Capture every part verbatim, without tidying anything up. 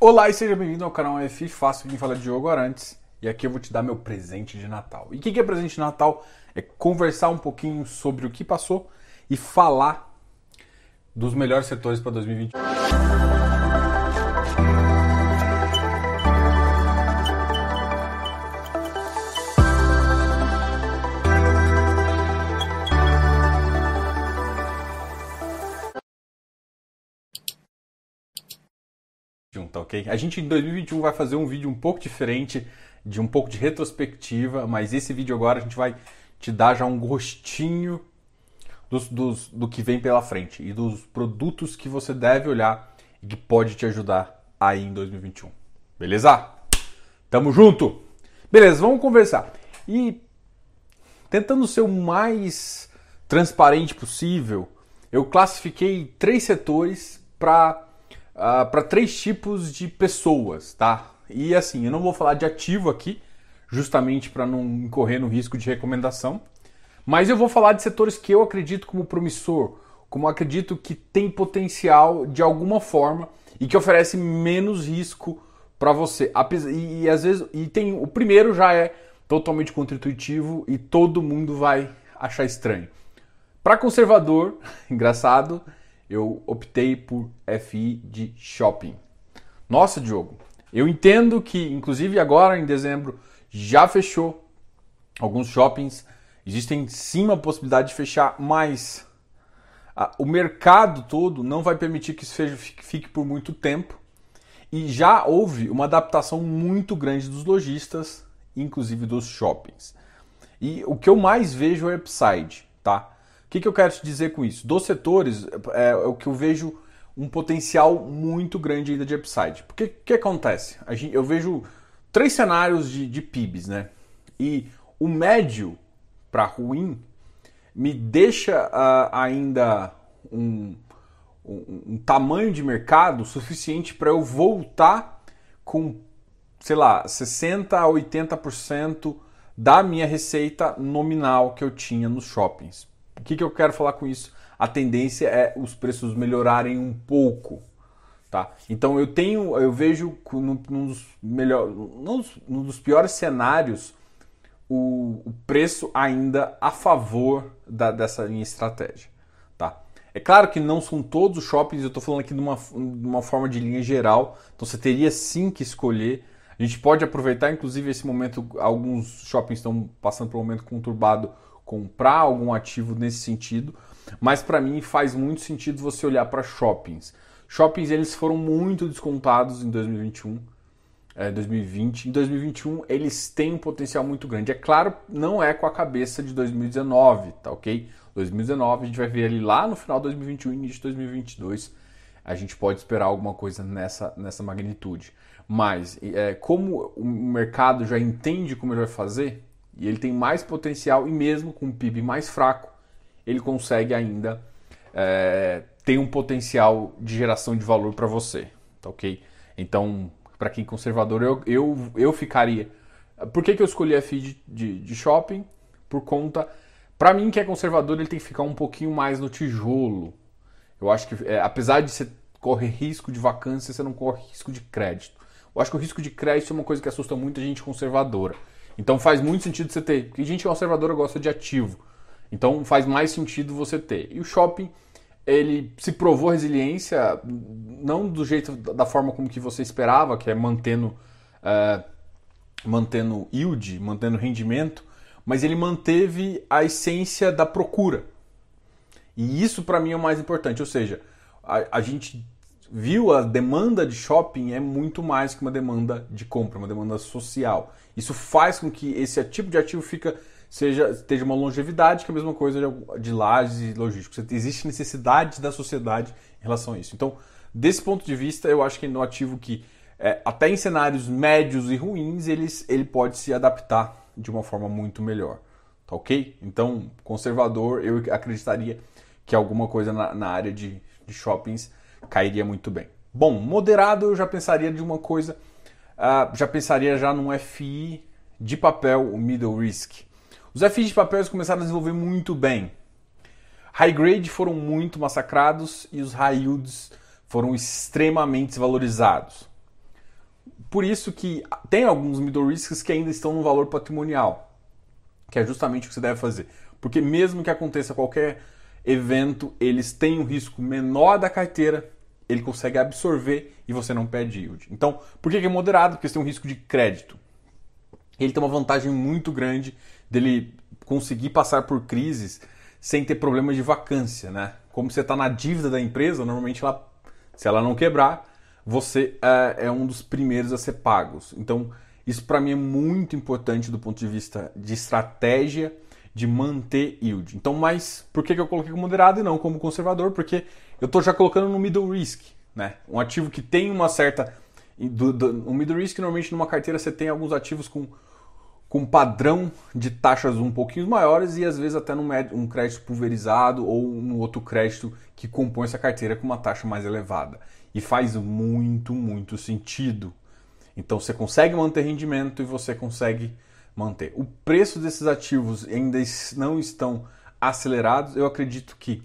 Olá e seja bem-vindo ao canal F Fácil, quem fala é Diogo Arantes e aqui eu vou te dar meu presente de Natal. E o que é presente de Natal? É conversar um pouquinho sobre o que passou e falar dos melhores setores para dois mil e vinte. Tá, okay? A gente em dois mil e vinte e um vai fazer um vídeo um pouco diferente, de um pouco de retrospectiva, mas esse vídeo agora a gente vai te dar já um gostinho dos, dos, do que vem pela frente e dos produtos que você deve olhar e que pode te ajudar aí em dois mil e vinte e um. Beleza? Tamo junto! Beleza, vamos conversar. E tentando ser o mais transparente possível, eu classifiquei três setores para... Uh, para três tipos de pessoas, tá? E assim, eu não vou falar de ativo aqui, justamente para não incorrer no risco de recomendação, mas eu vou falar de setores que eu acredito como promissor, como acredito que tem potencial de alguma forma e que oferece menos risco para você. E, e às vezes, e tem o primeiro já é totalmente contra-intuitivo e todo mundo vai achar estranho. Para conservador, engraçado, eu optei por F I de shopping. Nossa, Diogo, eu entendo que, inclusive agora em dezembro, já fechou alguns shoppings. Existem sim uma possibilidade de fechar, mas a, o mercado todo não vai permitir que isso seja, fique por muito tempo. E já houve uma adaptação muito grande dos lojistas, inclusive dos shoppings. E o que eu mais vejo é upside, tá? O que, que eu quero te dizer com isso? Dos setores, é, é o que eu vejo um potencial muito grande ainda de upside. Porque o que acontece? A gente, eu vejo três cenários de, de P I Bs, né? E o médio para ruim me deixa uh, ainda um, um, um tamanho de mercado suficiente para eu voltar com, sei lá, sessenta por cento a oitenta por cento da minha receita nominal que eu tinha nos shoppings. O que, que eu quero falar com isso? A tendência é os preços melhorarem um pouco, tá? Então eu tenho, eu vejo num, num dos melhores, num, num dos piores cenários, o, o preço ainda a favor da, dessa minha estratégia, tá? É claro que não são todos os shoppings, eu estou falando aqui de uma, de uma forma de linha geral, então você teria sim que escolher. A gente pode aproveitar, inclusive, esse momento, alguns shoppings estão passando por um momento conturbado, comprar algum ativo nesse sentido, mas para mim faz muito sentido você olhar para shoppings. Shoppings eles foram muito descontados em dois mil e vinte e um, é, dois mil e vinte. Em dois mil e vinte e um eles têm um potencial muito grande. É claro, não é com a cabeça de dois mil e dezenove, tá ok? dois mil e dezenove a gente vai ver ali lá no final de dois mil e vinte e um, início de dois mil e vinte e dois, a gente pode esperar alguma coisa nessa, nessa magnitude. Mas é, como o mercado já entende como ele vai fazer, e ele tem mais potencial e mesmo com um P I B mais fraco, ele consegue ainda é, ter um potencial de geração de valor para você, tá ok? Então, para quem é conservador, eu, eu, eu ficaria... Por que, que eu escolhi a F I de, de, de shopping? Por conta... Para mim, que é conservador, ele tem que ficar um pouquinho mais no tijolo. Eu acho que, é, apesar de você correr risco de vacância, você não corre risco de crédito. Eu acho que o risco de crédito é uma coisa que assusta muita gente conservadora. Então faz muito sentido você ter, porque gente conservadora gosta de ativo, então faz mais sentido você ter. E o shopping, ele se provou resiliência, não do jeito, da forma como que você esperava, que é mantendo, uh, mantendo yield, mantendo rendimento, mas ele manteve a essência da procura. E isso para mim é o mais importante, ou seja, a, a gente viu a demanda de shopping é muito mais que uma demanda de compra, uma demanda social. Isso faz com que esse tipo de ativo fica, seja, esteja uma longevidade, que é a mesma coisa de lajes e logística. Existe necessidade da sociedade em relação a isso. Então, desse ponto de vista, eu acho que é um ativo que, é, até em cenários médios e ruins, ele, ele pode se adaptar de uma forma muito melhor. Tá ok? Então, conservador, eu acreditaria que alguma coisa na, na área de, de shoppings cairia muito bem. Bom, moderado, eu já pensaria de uma coisa... Uh, já pensaria já num F I de papel, o middle risk. Os F Is de papéis começaram a desenvolver muito bem. High grade foram muito massacrados e os high yields foram extremamente desvalorizados. Por isso que tem alguns middle risks que ainda estão no valor patrimonial, que é justamente o que você deve fazer. Porque mesmo que aconteça qualquer evento, eles têm um risco menor da carteira, ele consegue absorver e você não perde yield. Então, por que é moderado? Porque você tem um risco de crédito. Ele tem uma vantagem muito grande dele conseguir passar por crises sem ter problemas de vacância, né? Como você está na dívida da empresa, normalmente ela, se ela não quebrar, você é, é um dos primeiros a ser pagos. Então, isso para mim é muito importante do ponto de vista de estratégia, de manter yield. Então, mas por que eu coloquei como moderado e não como conservador? Porque eu estou já colocando no middle risk, né? Um ativo que tem uma certa... Do, do, um middle risk, normalmente numa carteira você tem alguns ativos com, com padrão de taxas um pouquinho maiores e às vezes até num um crédito pulverizado ou um outro crédito que compõe essa carteira com uma taxa mais elevada. E faz muito, muito sentido. Então você consegue manter rendimento e você consegue manter. O preço desses ativos ainda não estão acelerados. Eu acredito que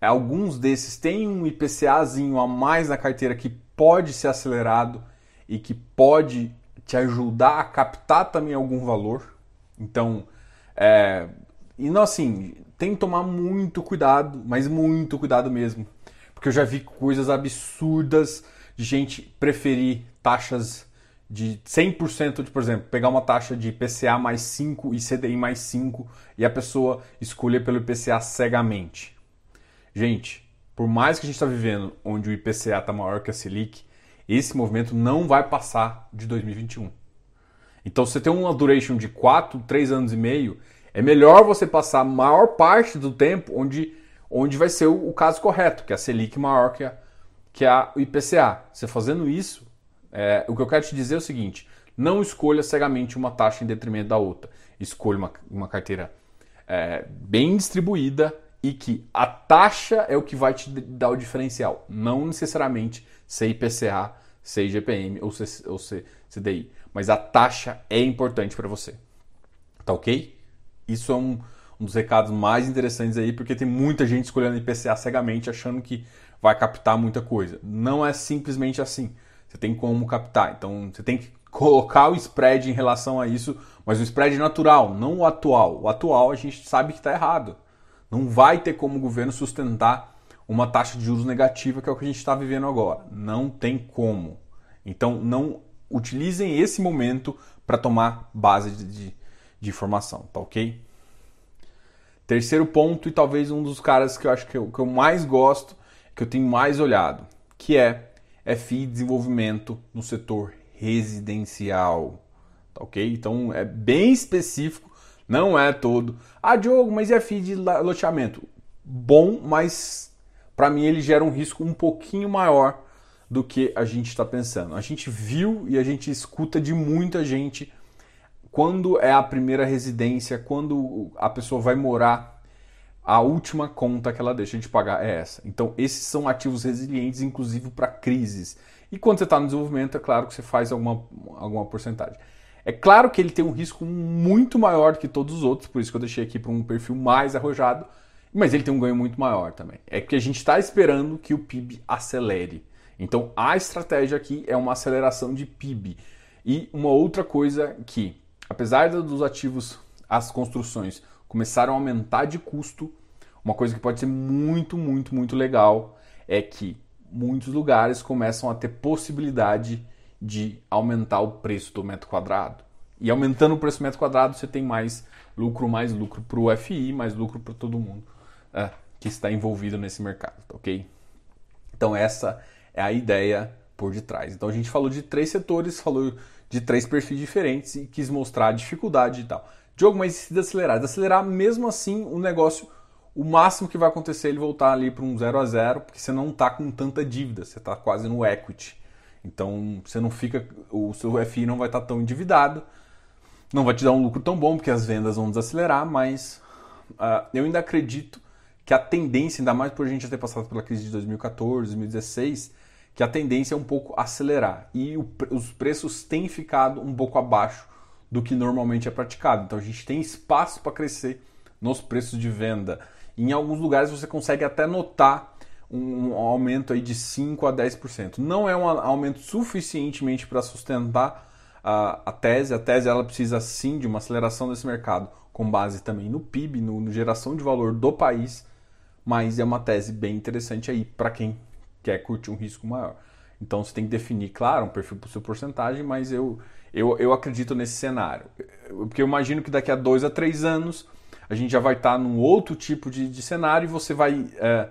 alguns desses têm um IPCAzinho a mais na carteira que pode ser acelerado e que pode te ajudar a captar também algum valor. Então, é... e não assim, tem que tomar muito cuidado, mas muito cuidado mesmo. Porque eu já vi coisas absurdas de gente preferir taxas de cem por cento, de, por exemplo, pegar uma taxa de I P C A mais cinco e C D I mais cinco e a pessoa escolher pelo I P C A cegamente. Gente, por mais que a gente está vivendo onde o I P C A está maior que a Selic, esse movimento não vai passar de dois mil e vinte e um. Então, se você tem uma duration de quatro, três anos e meio, é melhor você passar a maior parte do tempo onde, onde vai ser o, o caso correto, que é a Selic maior que a, que a I P C A. Você fazendo isso, é, o que eu quero te dizer é o seguinte, não escolha cegamente uma taxa em detrimento da outra. Escolha uma, uma carteira é, bem distribuída, e que a taxa é o que vai te dar o diferencial, não necessariamente ser I P C A, ser I G P M ou ser, ou ser C D I, mas a taxa é importante para você, tá ok? Isso é um, um dos recados mais interessantes aí, porque tem muita gente escolhendo I P C A cegamente, achando que vai captar muita coisa. Não é simplesmente assim, você tem como captar, então você tem que colocar o spread em relação a isso, mas o spread natural, não o atual. O atual a gente sabe que está errado. Não vai ter como o governo sustentar uma taxa de juros negativa, que é o que a gente está vivendo agora. Não tem como. Então, não utilizem esse momento para tomar base de, de, de informação, tá ok? Terceiro ponto, e talvez um dos caras que eu acho que eu, que eu mais gosto, que eu tenho mais olhado, que é F I desenvolvimento no setor residencial, tá ok? Então, é bem específico. Não é todo. Ah, Diogo, mas e F I de loteamento? Bom, mas para mim ele gera um risco um pouquinho maior do que a gente está pensando. A gente viu e a gente escuta de muita gente quando é a primeira residência, quando a pessoa vai morar, a última conta que ela deixa de pagar é essa. Então, esses são ativos resilientes, inclusive para crises. E quando você está no desenvolvimento, é claro que você faz alguma, alguma porcentagem. É claro que ele tem um risco muito maior do que todos os outros, por isso que eu deixei aqui para um perfil mais arrojado, mas ele tem um ganho muito maior também. É que a gente está esperando que o P I B acelere. Então, a estratégia aqui é uma aceleração de P I B. E uma outra coisa que, apesar dos ativos, as construções começaram a aumentar de custo, uma coisa que pode ser muito, muito, muito legal é que muitos lugares começam a ter possibilidade de aumentar o preço do metro quadrado. E aumentando o preço do metro quadrado, você tem mais lucro, mais lucro para o F I, mais lucro para todo mundo é, que está envolvido nesse mercado, tá ok? Então essa é a ideia por detrás. Então a gente falou de três setores, falou de três perfis diferentes e quis mostrar a dificuldade e tal. Diogo, mas se desacelerar? Desacelerar mesmo assim o negócio, o máximo que vai acontecer é ele voltar ali para um zero a zero, porque você não está com tanta dívida, você está quase no equity. Então, você não fica, o seu F I não vai estar tão endividado, não vai te dar um lucro tão bom, porque as vendas vão desacelerar, mas uh, eu ainda acredito que a tendência, ainda mais por a gente já ter passado pela crise de dois mil e quatorze, dois mil e dezesseis, que a tendência é um pouco acelerar. E o, os preços têm ficado um pouco abaixo do que normalmente é praticado. Então, a gente tem espaço para crescer nos preços de venda. E em alguns lugares, você consegue até notar um aumento aí de cinco a dez por cento. Não é um aumento suficientemente para sustentar a, a tese. A tese ela precisa sim de uma aceleração desse mercado, com base também no P I B, no, no geração de valor do país, mas é uma tese bem interessante aí para quem quer curtir um risco maior. Então você tem que definir, claro, um perfil para o seu porcentagem, mas eu, eu, eu acredito nesse cenário. Porque eu imagino que daqui a dois a três anos a gente já vai estar tá num outro tipo de, de cenário, e você vai, é,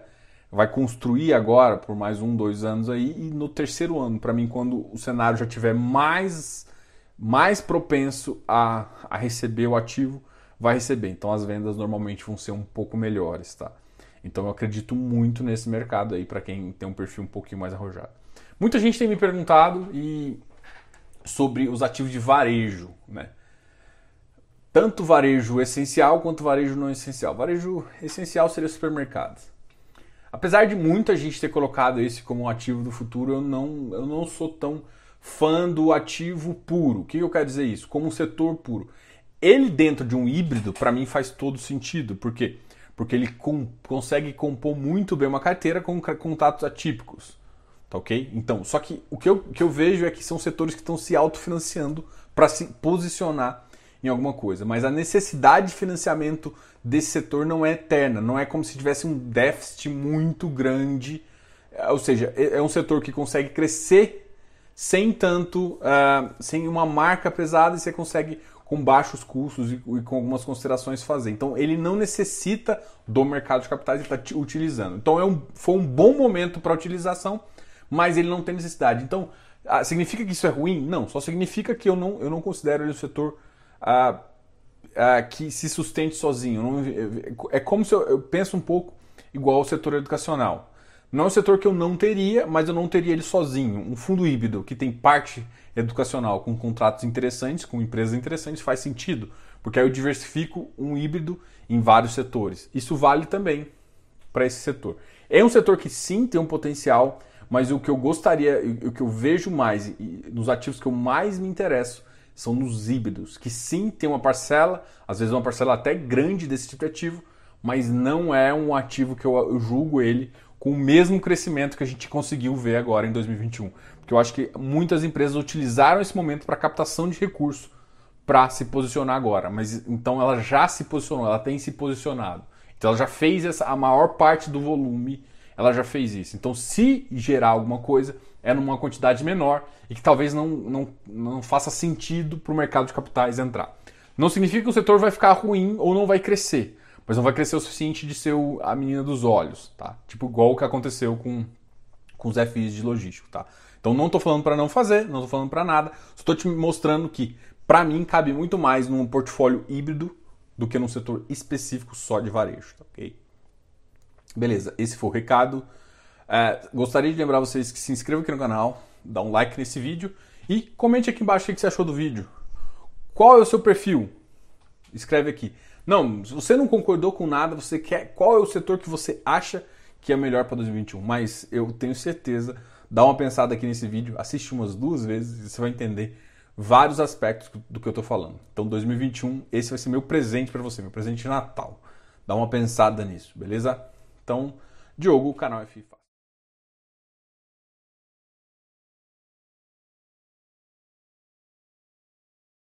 vai construir agora por mais um, dois anos aí, e no terceiro ano, para mim, quando o cenário já estiver mais, mais propenso a, a receber o ativo, vai receber. Então as vendas normalmente vão ser um pouco melhores, tá? Então eu acredito muito nesse mercado aí, para quem tem um perfil um pouquinho mais arrojado. Muita gente tem me perguntado e sobre os ativos de varejo, né? Tanto varejo essencial quanto varejo não essencial. Varejo essencial seria supermercados. Apesar de muita gente ter colocado esse como um ativo do futuro, eu não, eu não sou tão fã do ativo puro. O que eu quero dizer isso? Como um setor puro. Ele dentro de um híbrido, para mim, faz todo sentido. Por quê? Porque ele com, consegue compor muito bem uma carteira com contatos atípicos. Tá ok? Então, só que o que eu, que eu vejo é que são setores que estão se autofinanciando para se posicionar em alguma coisa. Mas a necessidade de financiamento desse setor não é eterna. Não é como se tivesse um déficit muito grande. Ou seja, é um setor que consegue crescer sem tanto, uh, sem uma marca pesada, e você consegue com baixos custos e, e com algumas considerações fazer. Então, ele não necessita do mercado de capitais e está utilizando. Então, é um, foi um bom momento para a utilização, mas ele não tem necessidade. Então, significa que isso é ruim? Não, só significa que eu não, eu não considero ele um setor ah, ah, que se sustente sozinho. Não, é como se eu, eu penso um pouco igual ao setor educacional. Não é um setor que eu não teria, mas eu não teria ele sozinho. Um fundo híbrido que tem parte educacional com contratos interessantes, com empresas interessantes, faz sentido, porque aí eu diversifico um híbrido em vários setores. Isso vale também para esse setor. É um setor que sim tem um potencial, mas o que eu gostaria, o que eu vejo mais, e nos ativos que eu mais me interesso, são nos híbridos, que sim tem uma parcela, às vezes uma parcela até grande desse tipo de ativo, mas não é um ativo que eu, eu julgo ele com o mesmo crescimento que a gente conseguiu ver agora em dois mil e vinte e um. Porque eu acho que muitas empresas utilizaram esse momento para captação de recurso para se posicionar agora, mas então ela já se posicionou, ela tem se posicionado. Então ela já fez essa, a maior parte do volume, ela já fez isso. Então, se gerar alguma coisa, é numa quantidade menor e que talvez não, não, não faça sentido para o mercado de capitais entrar. Não significa que o setor vai ficar ruim ou não vai crescer, mas não vai crescer o suficiente de ser o, a menina dos olhos, tá? Tipo igual o que aconteceu com, com os F Is de logístico, tá? Então, não estou falando para não fazer, não estou falando para nada, estou te mostrando que, para mim, cabe muito mais num portfólio híbrido do que num setor específico só de varejo, tá ok? Beleza, esse foi o recado. É, gostaria de lembrar vocês que se inscrevam aqui no canal, dá um like nesse vídeo e comente aqui embaixo o que você achou do vídeo. Qual é o seu perfil? Escreve aqui. Não, se você não concordou com nada, você quer qual é o setor que você acha que é melhor para dois mil e vinte e um. Mas eu tenho certeza, dá uma pensada aqui nesse vídeo, assiste umas duas vezes e você vai entender vários aspectos do que eu estou falando. Então dois mil e vinte e um, esse vai ser meu presente para você, meu presente de Natal. Dá uma pensada nisso, beleza? Então, Diogo, canal F Fácil.